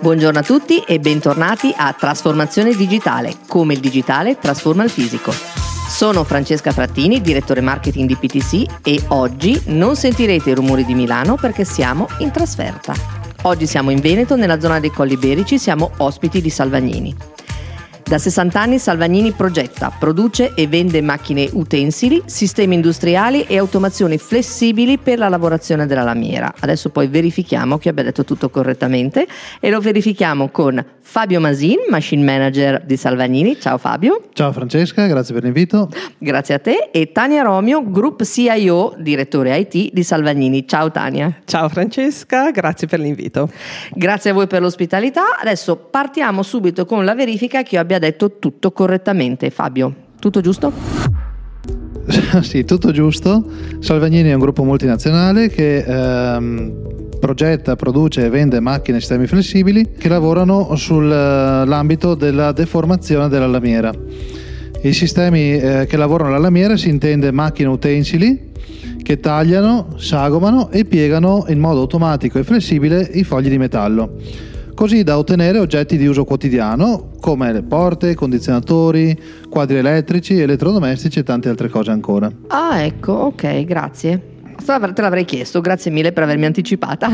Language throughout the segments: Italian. Buongiorno a tutti e bentornati a Trasformazione Digitale, come il digitale trasforma il fisico. Sono Francesca Frattini, direttore marketing di PTC, e oggi non sentirete i rumori di Milano perché siamo in trasferta. Oggi siamo in Veneto, nella zona dei Colli Iberici, siamo ospiti di Salvagnini. Da 60 anni Salvagnini progetta, produce e vende macchine utensili, sistemi industriali e automazioni flessibili per la lavorazione della lamiera. Adesso poi verifichiamo che abbia detto tutto correttamente e lo verifichiamo con Fabio Masin, Machine Manager di Salvagnini. Ciao Fabio. Ciao Francesca, grazie per l'invito. Grazie a te. E Tania Romio, Group CIO, direttore IT di Salvagnini. Ciao Tania. Ciao Francesca, grazie per l'invito. Grazie a voi per l'ospitalità. Adesso partiamo subito con la verifica che io abbia detto tutto correttamente. Fabio, tutto giusto? Sì, tutto giusto. Salvagnini è un gruppo multinazionale che progetta, produce e vende macchine e sistemi flessibili che lavorano sull'ambito della deformazione della lamiera. I sistemi che lavorano alla lamiera si intende macchine utensili che tagliano, sagomano e piegano in modo automatico e flessibile i fogli di metallo, così da ottenere oggetti di uso quotidiano come le porte, condizionatori, quadri elettrici, elettrodomestici e tante altre cose ancora. Ah, ecco, ok, grazie. Te l'avrei chiesto, grazie mille per avermi anticipata.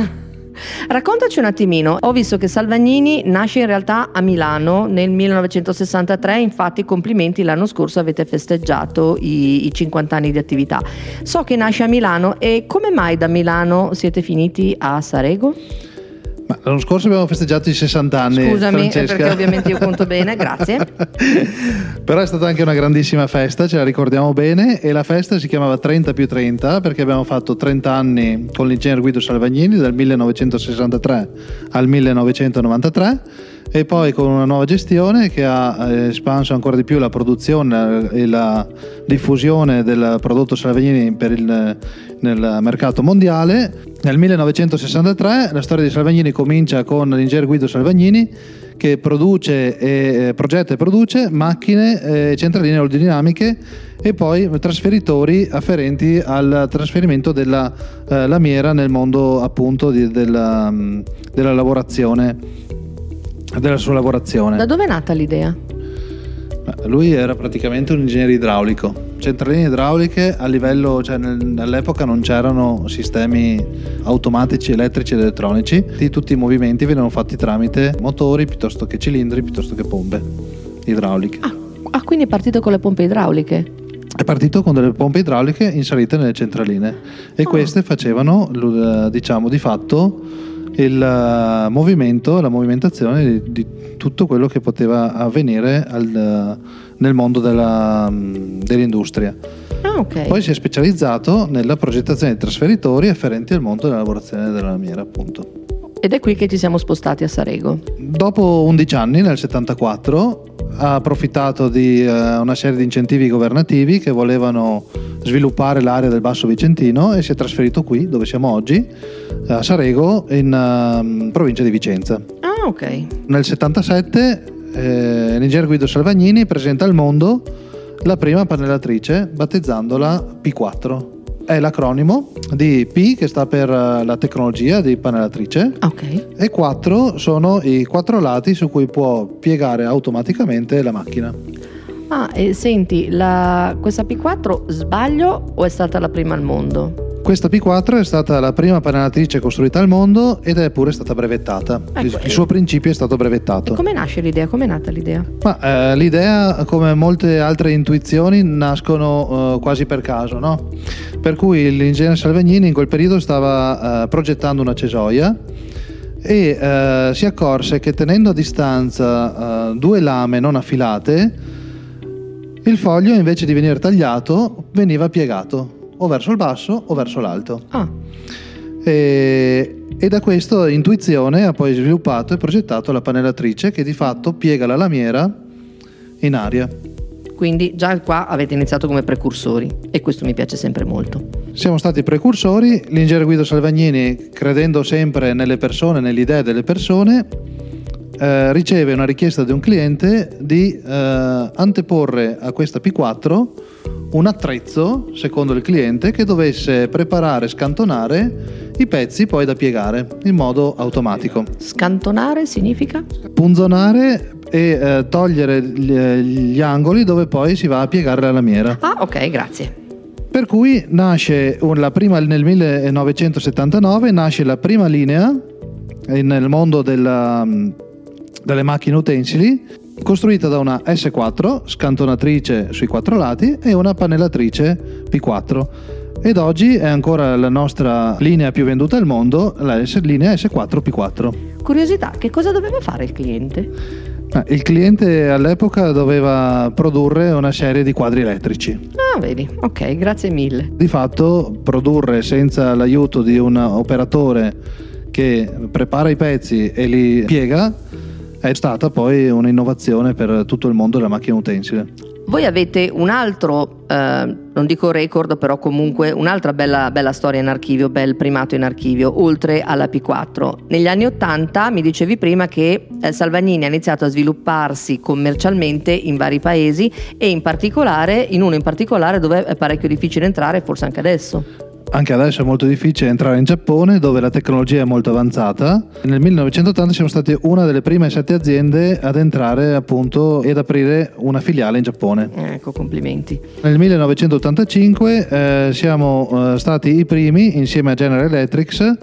Raccontaci un attimino, ho visto che Salvagnini nasce in realtà a Milano nel 1963, infatti complimenti, l'anno scorso avete festeggiato i 50 anni di attività. So che nasce a Milano, e come mai da Milano siete finiti a Sarego? Ma l'anno scorso abbiamo festeggiato i 60 anni. Scusami, Francesca, perché ovviamente io conto bene, grazie. Però è stata anche una grandissima festa, ce la ricordiamo bene, e la festa si chiamava 30 più 30, perché abbiamo fatto 30 anni con l'ingegner Guido Salvagnini dal 1963 al 1993 e poi con una nuova gestione che ha espanso ancora di più la produzione e la diffusione del prodotto Salvagnini per nel mercato mondiale. Nel 1963 la storia di Salvagnini comincia con l'ingegner Guido Salvagnini che progetta e produce macchine, centraline aerodinamiche e poi trasferitori afferenti al trasferimento della lamiera nel mondo appunto della lavorazione, della sua lavorazione. Da dove è nata l'idea? Lui era praticamente un ingegnere idraulico. Centraline idrauliche a livello, cioè all'epoca non c'erano sistemi automatici, elettrici ed elettronici. Tutti i movimenti venivano fatti tramite motori piuttosto che cilindri, piuttosto che pompe idrauliche. Ah, quindi è partito con le pompe idrauliche? È partito con delle pompe idrauliche inserite nelle centraline e queste facevano, diciamo, di fatto il movimento, la movimentazione di tutto quello che poteva avvenire nel mondo dell'industria. Ah, okay. Poi si è specializzato nella progettazione di trasferitori afferenti al mondo della lavorazione della lamiera, appunto. Ed è qui che ci siamo spostati a Sarego. Dopo 11 anni, nel 74, ha approfittato di una serie di incentivi governativi che volevano sviluppare l'area del Basso Vicentino e si è trasferito qui, dove siamo oggi, a Sarego, in provincia di Vicenza. Ah, ok. Nel 77 l'ingegner Guido Salvagnini presenta al mondo la prima panellatrice, battezzandola P4. È l'acronimo di P, che sta per la tecnologia di panellatrice, okay, e 4 sono i 4 lati su cui può piegare automaticamente la macchina. Ah, e senti, questa P4, sbaglio o è stata la prima al mondo? Questa P4 è stata la prima panellatrice costruita al mondo ed è pure stata brevettata. Ecco, il suo principio è stato brevettato. E come nasce l'idea? Come è nata l'idea? Ma l'idea, come molte altre intuizioni, nascono quasi per caso, no? Per cui l'ingegnere Salvagnini in quel periodo stava progettando una cesoia e si accorse che tenendo a distanza due lame non affilate, il foglio invece di venire tagliato veniva piegato o verso il basso o verso l'alto. Ah. E da questa intuizione ha poi sviluppato e progettato la panellatrice che di fatto piega la lamiera in aria. Quindi già qua avete iniziato come precursori e questo mi piace sempre molto. Siamo stati precursori, l'ingegner Guido Salvagnini, credendo sempre nelle persone, nelle idee delle persone, riceve una richiesta di un cliente di anteporre a questa P4 un attrezzo, secondo il cliente, che dovesse preparare e scantonare i pezzi poi da piegare in modo automatico. Scantonare significa? Punzonare e togliere gli angoli dove poi si va a piegare la lamiera. Ah, ok, grazie. Per cui nasce nel 1979 nasce la prima linea nel mondo delle macchine utensili, costruita da una S4 scantonatrice sui quattro lati e una panellatrice P4, ed oggi è ancora la nostra linea più venduta al mondo, la linea S4 P4. Curiosità, che cosa doveva fare il cliente? Il cliente all'epoca doveva produrre una serie di quadri elettrici. Ah, vedi, ok, grazie mille. Di fatto produrre senza l'aiuto di un operatore che prepara i pezzi e li piega è stata poi un'innovazione per tutto il mondo della macchina utensile. Voi avete un altro, non dico record, però comunque un'altra bella storia in archivio, bel primato in archivio, oltre alla P4. Negli anni 80 mi dicevi prima che Salvagnini ha iniziato a svilupparsi commercialmente in vari paesi e in uno in particolare dove è parecchio difficile entrare, forse anche adesso. Anche adesso è molto difficile entrare in Giappone, dove la tecnologia è molto avanzata. Nel 1980 siamo stati una delle prime 7 aziende ad entrare appunto ed aprire una filiale in Giappone. Ecco, complimenti. Nel 1985 siamo stati i primi, insieme a General Electrics,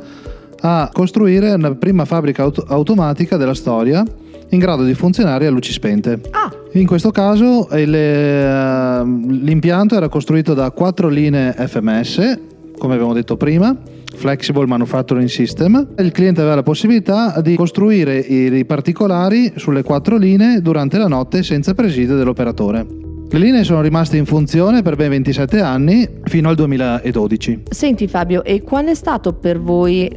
a costruire la prima fabbrica automatica della storia, in grado di funzionare a luci spente. Ah. In questo caso l'impianto era costruito da 4 linee FMS, come abbiamo detto prima, Flexible Manufacturing System. Il cliente aveva la possibilità di costruire i particolari sulle 4 linee durante la notte senza presidio dell'operatore. Le linee sono rimaste in funzione per ben 27 anni, fino al 2012. Senti Fabio, e qual è stato per voi,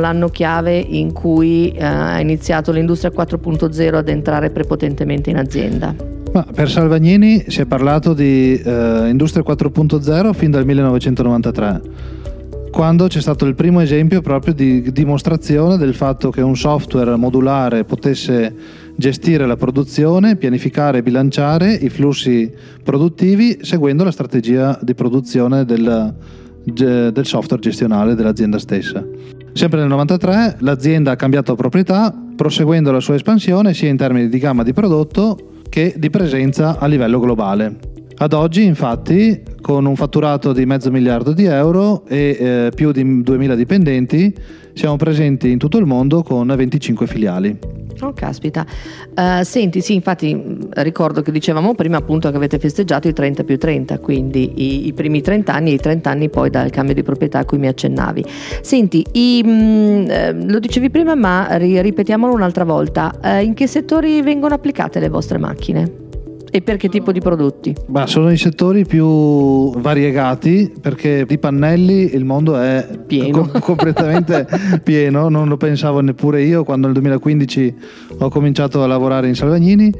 l'anno chiave in cui ha iniziato l'industria 4.0 ad entrare prepotentemente in azienda? Ma per Salvagnini si è parlato di Industria 4.0 fin dal 1993, quando c'è stato il primo esempio proprio di dimostrazione del fatto che un software modulare potesse gestire la produzione, pianificare e bilanciare i flussi produttivi seguendo la strategia di produzione del software gestionale dell'azienda stessa. Sempre nel 1993 l'azienda ha cambiato proprietà, proseguendo la sua espansione sia in termini di gamma di prodotto che di presenza a livello globale. Ad oggi, infatti, con un fatturato di $500 million e più di 2000 dipendenti, siamo presenti in tutto il mondo con 25 filiali. Oh, caspita. Senti, sì, infatti ricordo che dicevamo prima appunto che avete festeggiato i 30+30, quindi i primi 30 anni e i 30 anni poi dal cambio di proprietà a cui mi accennavi. Senti, lo dicevi prima ma ripetiamolo un'altra volta, in che settori vengono applicate le vostre macchine? E per che tipo di prodotti? Sono i settori più variegati, perché di pannelli il mondo è pieno. Completamente pieno, non lo pensavo neppure io quando nel 2015 ho cominciato a lavorare in Salvagnini,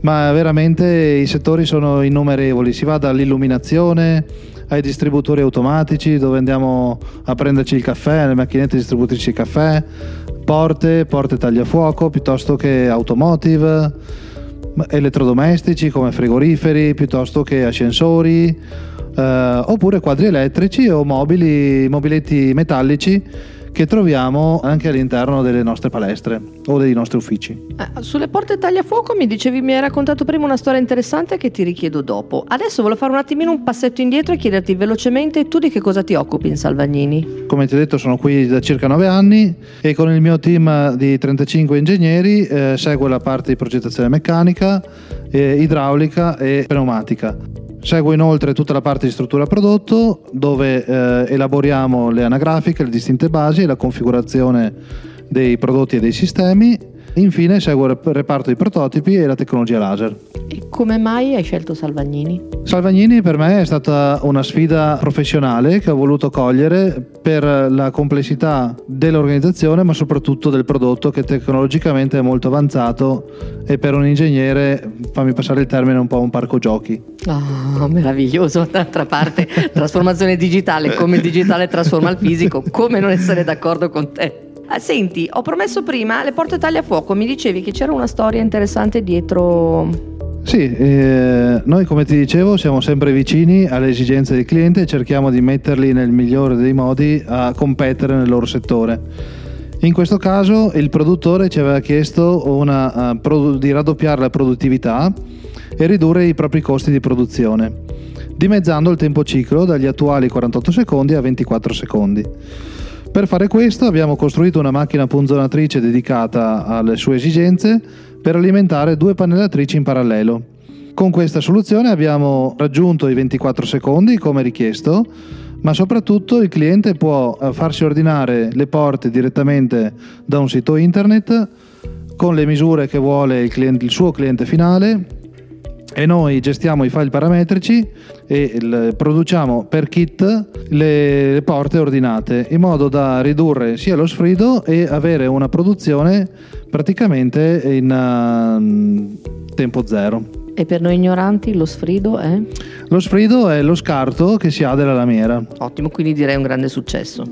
ma veramente i settori sono innumerevoli, si va dall'illuminazione ai distributori automatici dove andiamo a prenderci il caffè, le macchinette distributrici di caffè, porte tagliafuoco, piuttosto che automotive, elettrodomestici come frigoriferi, piuttosto che ascensori, oppure quadri elettrici o mobiletti metallici che troviamo anche all'interno delle nostre palestre o dei nostri uffici. Sulle porte tagliafuoco mi hai raccontato prima una storia interessante che ti richiedo dopo. Adesso volevo fare un attimino un passetto indietro e chiederti velocemente tu di che cosa ti occupi in Salvagnini. Come ti ho detto, sono qui da circa 9 anni e con il mio team di 35 ingegneri seguo la parte di progettazione meccanica, idraulica e pneumatica. Seguo inoltre tutta la parte di struttura prodotto, dove elaboriamo le anagrafiche, le distinte basi e la configurazione dei prodotti e dei sistemi. Infine seguo il reparto di prototipi e la tecnologia laser. E come mai hai scelto Salvagnini? Salvagnini per me è stata una sfida professionale che ho voluto cogliere per la complessità dell'organizzazione, ma soprattutto del prodotto, che tecnologicamente è molto avanzato e per un ingegnere, fammi passare il termine, un po' un parco giochi. Oh, meraviglioso. D'altra parte trasformazione digitale, come il digitale trasforma il fisico, come non essere d'accordo con te. Senti, ho promesso prima le porte tagliafuoco, mi dicevi che c'era una storia interessante dietro. Sì, noi come ti dicevo siamo sempre vicini alle esigenze del cliente e cerchiamo di metterli nel migliore dei modi a competere nel loro settore. In questo caso il produttore ci aveva chiesto di raddoppiare la produttività e ridurre i propri costi di produzione, dimezzando il tempo ciclo dagli attuali 48 secondi a 24 secondi. Per fare questo abbiamo costruito una macchina punzonatrice dedicata alle sue esigenze per alimentare due panellatrici in parallelo. Con questa soluzione abbiamo raggiunto i 24 secondi come richiesto, ma soprattutto il cliente può farsi ordinare le porte direttamente da un sito internet con le misure che vuole il suo cliente finale, e noi gestiamo i file parametrici e produciamo per kit le porte ordinate in modo da ridurre sia lo sfrido e avere una produzione praticamente in tempo zero. E per noi ignoranti lo sfrido è? Lo sfrido è lo scarto che si ha della lamiera. Ottimo, quindi direi un grande successo.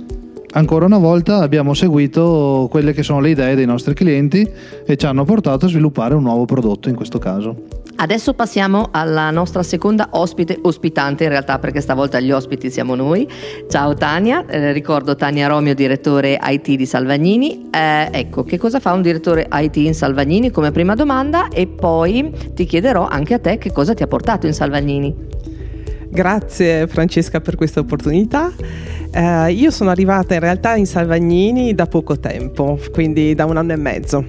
Ancora una volta abbiamo seguito quelle che sono le idee dei nostri clienti e ci hanno portato a sviluppare un nuovo prodotto in questo caso. Adesso passiamo alla nostra seconda ospitante in realtà, perché stavolta gli ospiti siamo noi. Ciao Tania, ricordo Tania Romio, direttore IT di Salvagnini. Ecco, che cosa fa un direttore IT in Salvagnini come prima domanda, e poi ti chiederò anche a te che cosa ti ha portato in Salvagnini. Grazie Francesca per questa opportunità. Io sono arrivata in realtà in Salvagnini da poco tempo, quindi da 1 anno e mezzo.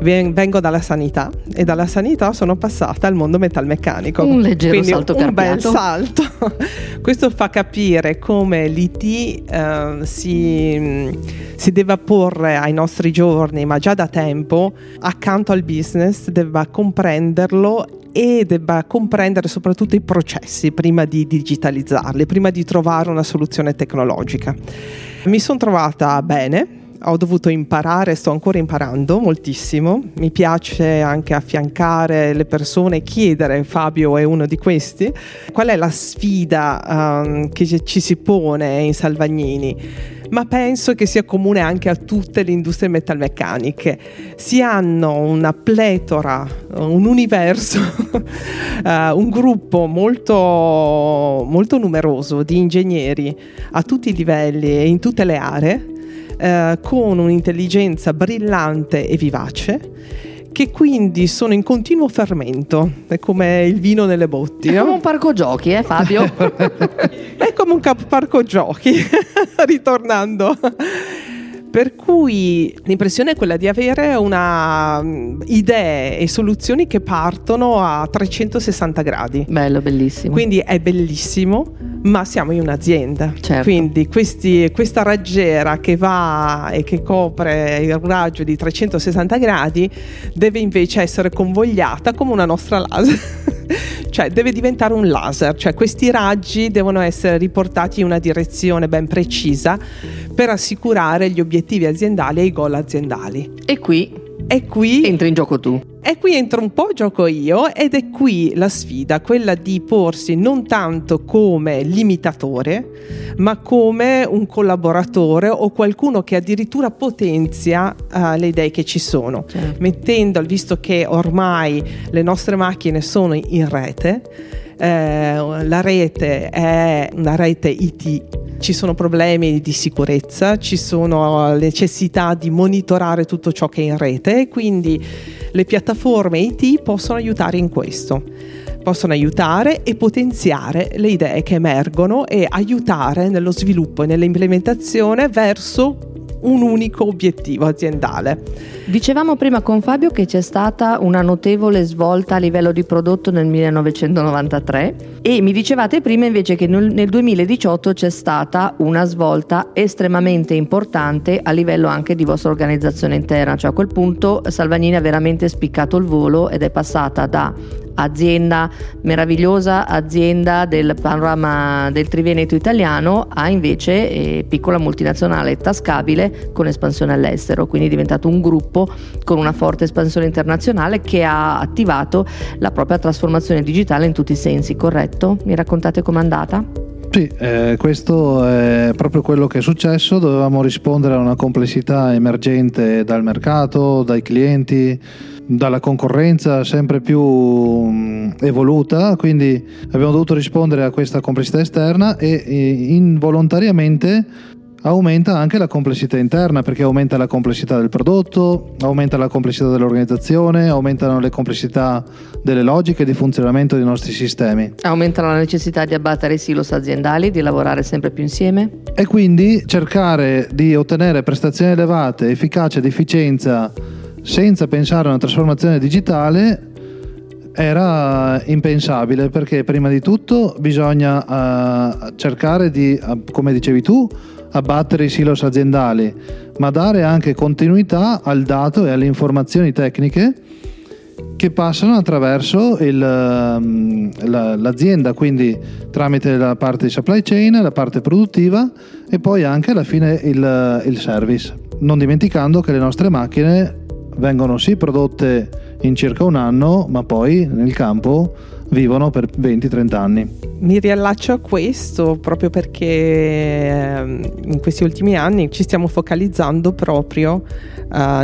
Vengo dalla sanità e dalla sanità sono passata al mondo metalmeccanico. Un leggero quindi salto carpiato. Un bel salto. Questo fa capire come l'IT si debba porre ai nostri giorni, ma già da tempo, accanto al business, debba comprenderlo e debba comprendere soprattutto i processi prima di digitalizzarli, prima di trovare una soluzione tecnologica. Mi sono trovata bene, ho dovuto imparare, sto ancora imparando moltissimo, mi piace anche affiancare le persone, chiedere, Fabio è uno di questi, qual è la sfida che ci si pone in Salvagnini? Ma penso che sia comune anche a tutte le industrie metalmeccaniche. Si hanno una pletora, un universo, un gruppo molto, molto numeroso di ingegneri a tutti i livelli e in tutte le aree, con un'intelligenza brillante e vivace, che quindi sono in continuo fermento, è come il vino nelle botti. È come un parco giochi, Fabio? È come un parco giochi, ritornando. Per cui l'impressione è quella di avere idee e soluzioni che partono a 360 gradi. Bello, bellissimo. Quindi è bellissimo, ma siamo in un'azienda. Certo. Quindi questa raggiera che va e che copre il raggio di 360 gradi deve invece essere convogliata come una nostra laser. Cioè deve diventare un laser, cioè questi raggi devono essere riportati in una direzione ben precisa per assicurare gli obiettivi aziendali e i goal aziendali. E qui entri in gioco tu. E qui entro un po' in gioco io, ed è qui la sfida, quella di porsi non tanto come limitatore, ma come un collaboratore o qualcuno che addirittura potenzia le idee che ci sono, certo. Visto che ormai le nostre macchine sono in rete, la rete è una rete IT. Ci sono problemi di sicurezza, ci sono necessità di monitorare tutto ciò che è in rete, e quindi le piattaforme IT possono aiutare in questo. Possono aiutare e potenziare le idee che emergono e aiutare nello sviluppo e nell'implementazione verso un unico obiettivo aziendale. Dicevamo prima con Fabio che c'è stata una notevole svolta a livello di prodotto nel 1993, e mi dicevate prima invece che nel 2018 c'è stata una svolta estremamente importante a livello anche di vostra organizzazione interna, cioè a quel punto Salvagnini ha veramente spiccato il volo ed è passata da azienda meravigliosa, azienda del panorama del Triveneto italiano, ha invece piccola multinazionale tascabile con espansione all'estero, quindi è diventato un gruppo con una forte espansione internazionale che ha attivato la propria trasformazione digitale in tutti i sensi, corretto? Mi raccontate com'è andata? Sì, questo è proprio quello che è successo, dovevamo rispondere a una complessità emergente dal mercato, dai clienti, dalla concorrenza sempre più evoluta, quindi abbiamo dovuto rispondere a questa complessità esterna e involontariamente aumenta anche la complessità interna, perché aumenta la complessità del prodotto, aumenta la complessità dell'organizzazione, aumentano le complessità delle logiche di funzionamento dei nostri sistemi. Aumentano la necessità di abbattere i silos aziendali, di lavorare sempre più insieme. E quindi cercare di ottenere prestazioni elevate, efficacia ed efficienza senza pensare a una trasformazione digitale era impensabile, perché prima di tutto bisogna cercare di, come dicevi tu, abbattere i silos aziendali, ma dare anche continuità al dato e alle informazioni tecniche che passano attraverso l'azienda, quindi tramite la parte di supply chain, la parte produttiva e poi anche alla fine il service, non dimenticando che le nostre macchine vengono sì prodotte in circa un anno, ma poi nel campo vivono per 20-30 anni. Mi riallaccio a questo proprio perché in questi ultimi anni ci stiamo focalizzando proprio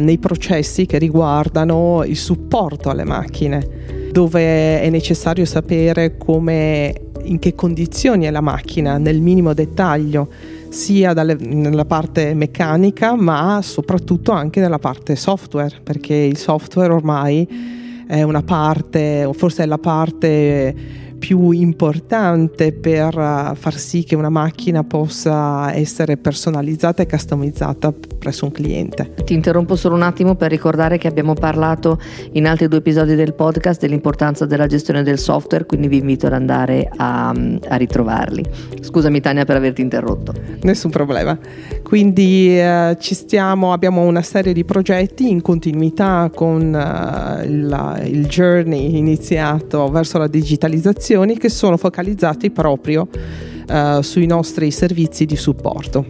nei processi che riguardano il supporto alle macchine, dove è necessario sapere come, in che condizioni è la macchina nel minimo dettaglio, sia nella parte meccanica ma soprattutto anche nella parte software, perché il software ormai è una parte, o forse è la parte più importante per far sì che una macchina possa essere personalizzata e customizzata presso un cliente. Ti interrompo solo un attimo per ricordare che abbiamo parlato in altri 2 episodi del podcast dell'importanza della gestione del software, quindi vi invito ad andare a ritrovarli. Scusami Tania per averti interrotto. Nessun problema. Quindi abbiamo una serie di progetti in continuità con il journey iniziato verso la digitalizzazione, che sono focalizzati proprio sui nostri servizi di supporto.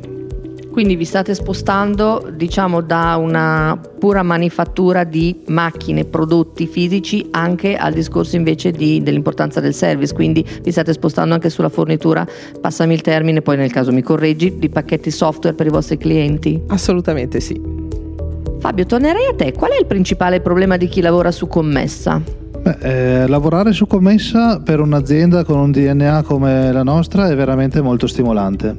Quindi vi state spostando, diciamo, da una pura manifattura di macchine, prodotti fisici, anche al discorso invece dell'importanza del service, quindi vi state spostando anche sulla fornitura, passami il termine, poi nel caso mi correggi, di pacchetti software per i vostri clienti? Assolutamente sì. Fabio, tornerei a te. Qual è il principale problema di chi lavora su commessa? Lavorare su commessa per un'azienda con un DNA come la nostra è veramente molto stimolante.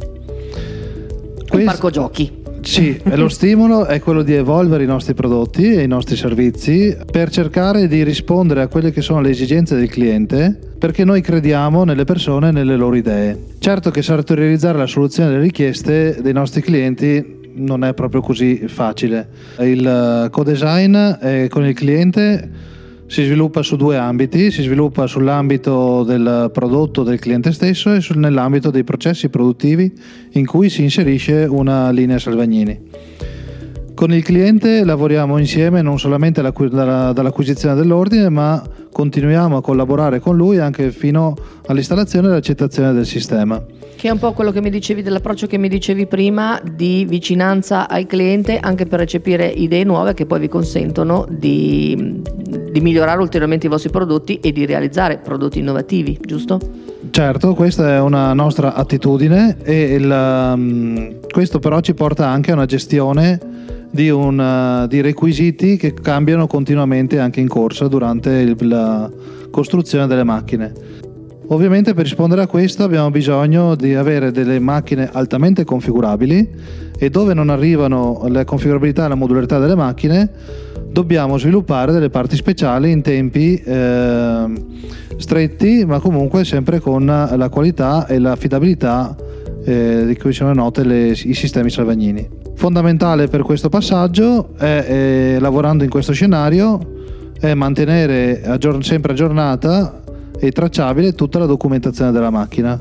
Un parco giochi. Sì, lo stimolo è quello di evolvere i nostri prodotti e i nostri servizi per cercare di rispondere a quelle che sono le esigenze del cliente, perché noi crediamo nelle persone e nelle loro idee. Certo che sartorializzare la soluzione delle richieste dei nostri clienti non è proprio così facile. Il co-design con il cliente si sviluppa su 2 ambiti, si sviluppa sull'ambito del prodotto del cliente stesso e nell'ambito dei processi produttivi in cui si inserisce una linea Salvagnini. Con il cliente lavoriamo insieme non solamente dall'acquisizione dell'ordine, ma continuiamo a collaborare con lui anche fino all'installazione e all'accettazione del sistema. Che è un po' quello che mi dicevi dell'approccio che mi dicevi prima, di vicinanza al cliente anche per recepire idee nuove che poi vi consentono di migliorare ulteriormente i vostri prodotti e di realizzare prodotti innovativi, giusto? Certo, questa è una nostra attitudine e questo però ci porta anche a una gestione di requisiti che cambiano continuamente anche in corsa durante la costruzione delle macchine. Ovviamente per rispondere a questo abbiamo bisogno di avere delle macchine altamente configurabili e dove non arrivano la configurabilità e la modularità delle macchine dobbiamo sviluppare delle parti speciali in tempi stretti, ma comunque sempre con la qualità e l'affidabilità di cui sono note i sistemi Salvagnini. Fondamentale per questo passaggio è lavorando in questo scenario è mantenere sempre aggiornata e tracciabile tutta la documentazione della macchina,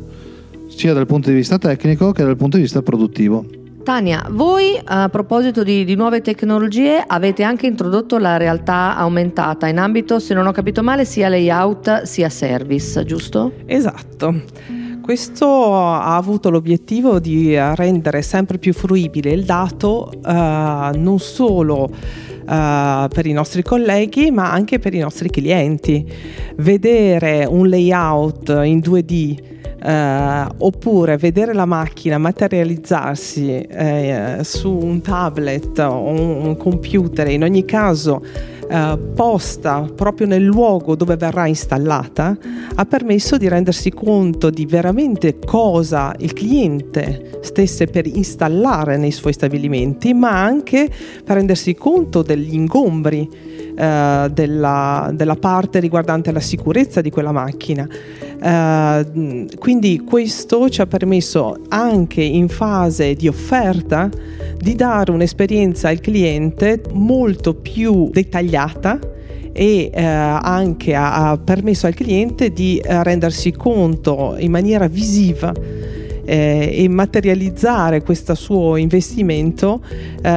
sia dal punto di vista tecnico che dal punto di vista produttivo. Tania, voi a proposito di nuove tecnologie avete anche introdotto la realtà aumentata in ambito, se non ho capito male, sia layout sia service, giusto? Esatto. Questo ha avuto l'obiettivo di rendere sempre più fruibile il dato non solo per i nostri colleghi ma anche per i nostri clienti. Vedere un layout in 2D oppure vedere la macchina materializzarsi su un tablet o un computer, in ogni caso posta proprio nel luogo dove verrà installata, ha permesso di rendersi conto di veramente cosa il cliente stesse per installare nei suoi stabilimenti, ma anche per rendersi conto degli ingombri della parte riguardante la sicurezza di quella macchina. Quindi questo ci ha permesso anche in fase di offerta di dare un'esperienza al cliente molto più dettagliata e anche ha permesso al cliente di rendersi conto in maniera visiva e materializzare questo suo investimento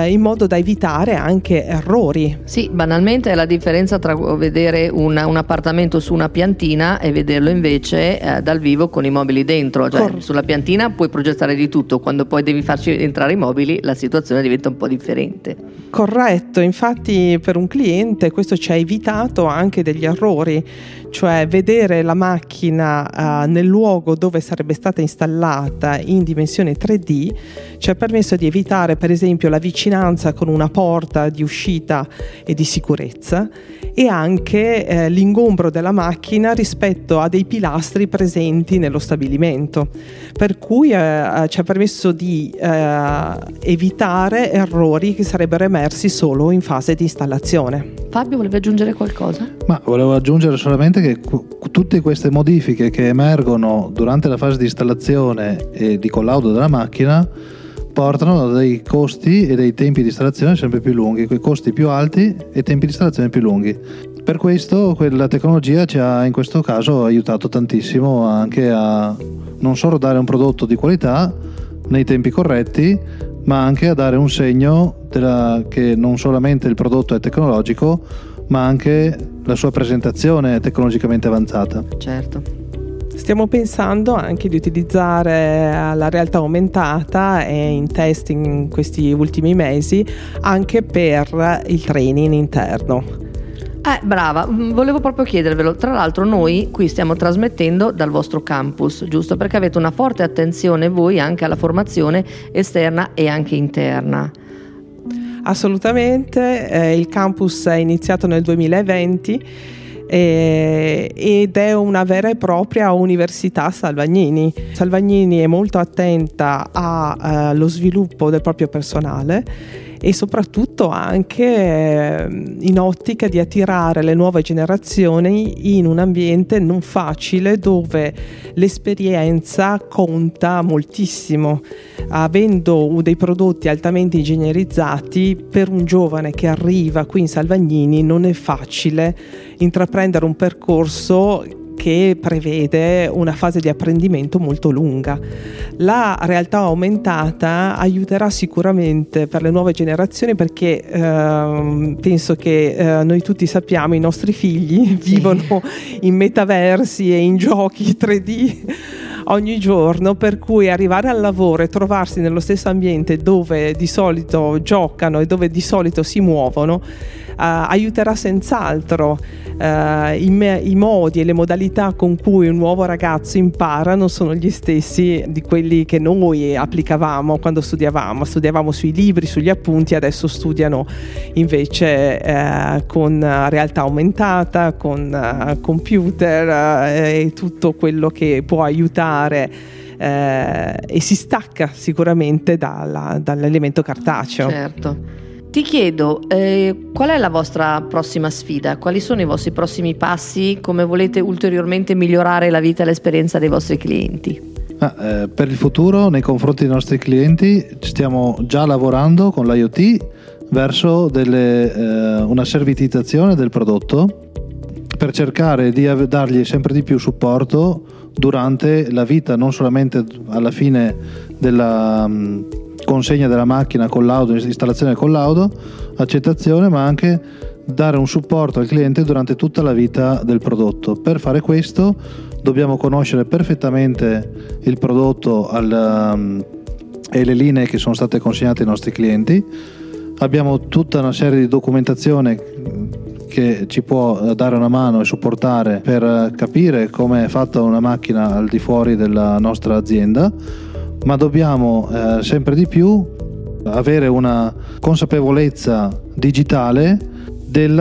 in modo da evitare anche errori. Sì, banalmente è la differenza tra vedere un appartamento su una piantina e vederlo invece dal vivo con i mobili dentro. Cioè, sulla piantina puoi progettare di tutto, quando poi devi farci entrare i mobili la situazione diventa un po' differente. Corretto, infatti per un cliente questo ci ha evitato anche degli errori, cioè vedere la macchina nel luogo dove sarebbe stata installata in dimensione 3D ci ha permesso di evitare per esempio la vicinanza con una porta di uscita e di sicurezza, e anche l'ingombro della macchina rispetto a dei pilastri presenti nello stabilimento, per cui ci ha permesso di evitare errori che sarebbero emersi solo in fase di installazione. Fabio, volevi aggiungere qualcosa? Ma volevo aggiungere solamente che tutte queste modifiche che emergono durante la fase di installazione e di collaudo della macchina portano a dei costi e dei tempi di installazione sempre più lunghi, quei costi più alti e tempi di installazione più lunghi. Per questo la tecnologia ci ha in questo caso aiutato tantissimo anche a non solo dare un prodotto di qualità nei tempi corretti, ma anche a dare un segno che non solamente il prodotto è tecnologico, ma anche la sua presentazione è tecnologicamente avanzata. Certo. Stiamo pensando anche di utilizzare la realtà aumentata e in testing in questi ultimi mesi anche per il training interno. Brava, volevo proprio chiedervelo. Tra l'altro noi qui stiamo trasmettendo dal vostro campus, giusto? Perché avete una forte attenzione voi anche alla formazione esterna e anche interna. Assolutamente, il campus è iniziato nel 2020 ed è una vera e propria università Salvagnini. Salvagnini è molto attenta allo sviluppo del proprio personale e soprattutto anche in ottica di attirare le nuove generazioni in un ambiente non facile, dove l'esperienza conta moltissimo. Avendo dei prodotti altamente ingegnerizzati, per un giovane che arriva qui in Salvagnini non è facile intraprendere un percorso che prevede una fase di apprendimento molto lunga. La realtà aumentata aiuterà sicuramente per le nuove generazioni, perché penso che noi tutti sappiamo, i nostri figli vivono in metaversi e in giochi 3D ogni giorno, per cui arrivare al lavoro e trovarsi nello stesso ambiente dove di solito giocano e dove di solito si muovono aiuterà senz'altro. I modi e le modalità con cui un nuovo ragazzo impara non sono gli stessi di quelli che noi applicavamo quando studiavamo sui libri, sugli appunti. Adesso studiano invece con realtà aumentata, con computer e tutto quello che può aiutare e si stacca sicuramente dall'elemento cartaceo. Certo. Ti chiedo qual è la vostra prossima sfida? Quali sono i vostri prossimi passi? Come volete ulteriormente migliorare la vita e l'esperienza dei vostri clienti? Per il futuro, nei confronti dei nostri clienti, stiamo già lavorando con l'IoT verso una servitizzazione del prodotto, per cercare di dargli sempre di più supporto durante la vita, non solamente alla fine della consegna della macchina, collaudo, installazione e collaudo, accettazione, ma anche dare un supporto al cliente durante tutta la vita del prodotto. Per fare questo dobbiamo conoscere perfettamente il prodotto e le linee che sono state consegnate ai nostri clienti. Abbiamo tutta una serie di documentazione che ci può dare una mano e supportare per capire come è fatta una macchina al di fuori della nostra azienda, ma dobbiamo sempre di più avere una consapevolezza digitale del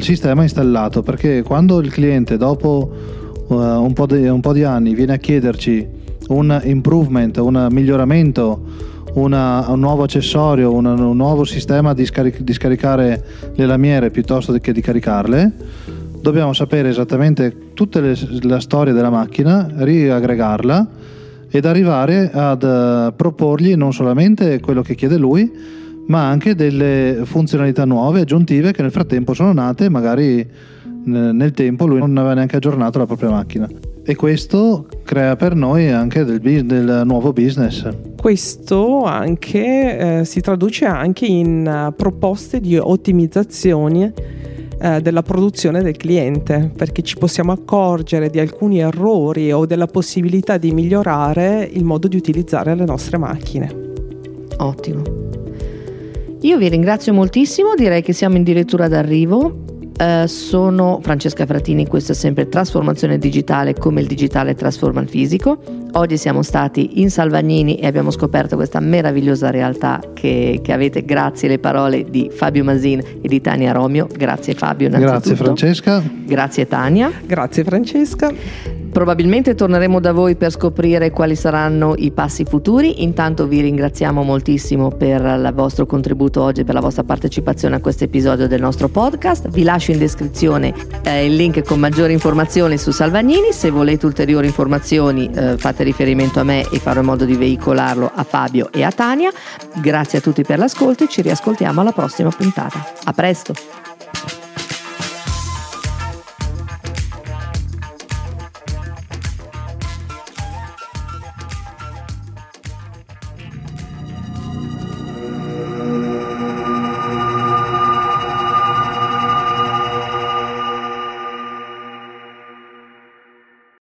sistema installato, perché quando il cliente dopo un po' di anni viene a chiederci un improvement, un miglioramento, un nuovo accessorio, un nuovo sistema di scaricare le lamiere piuttosto che di caricarle, dobbiamo sapere esattamente tutta la storia della macchina, riaggregarla ed arrivare ad proporgli non solamente quello che chiede lui, ma anche delle funzionalità nuove, aggiuntive, che nel frattempo sono nate, magari nel tempo lui non aveva neanche aggiornato la propria macchina. E questo crea per noi anche del nuovo business. Questo anche si traduce anche in proposte di ottimizzazioni della produzione del cliente, perché ci possiamo accorgere di alcuni errori o della possibilità di migliorare il modo di utilizzare le nostre macchine. Ottimo. Io vi ringrazio moltissimo, direi che siamo addirittura d'arrivo. Sono Francesca Frattini, questo è sempre Trasformazione Digitale, come il digitale trasforma il fisico. Oggi siamo stati in Salvagnini e abbiamo scoperto questa meravigliosa realtà che avete grazie alle parole di Fabio Masin e di Tania Romio. Grazie Fabio innanzitutto. Grazie Francesca. Grazie Tania. Grazie Francesca. Probabilmente torneremo da voi per scoprire quali saranno i passi futuri. Intanto vi ringraziamo moltissimo per il vostro contributo oggi, per la vostra partecipazione a questo episodio del nostro podcast. Vi lascio in descrizione il link con maggiori informazioni su Salvagnini. Se volete ulteriori informazioni fate riferimento a me e farò in modo di veicolarlo a Fabio e a Tania. Grazie a tutti per l'ascolto e ci riascoltiamo alla prossima puntata. A presto!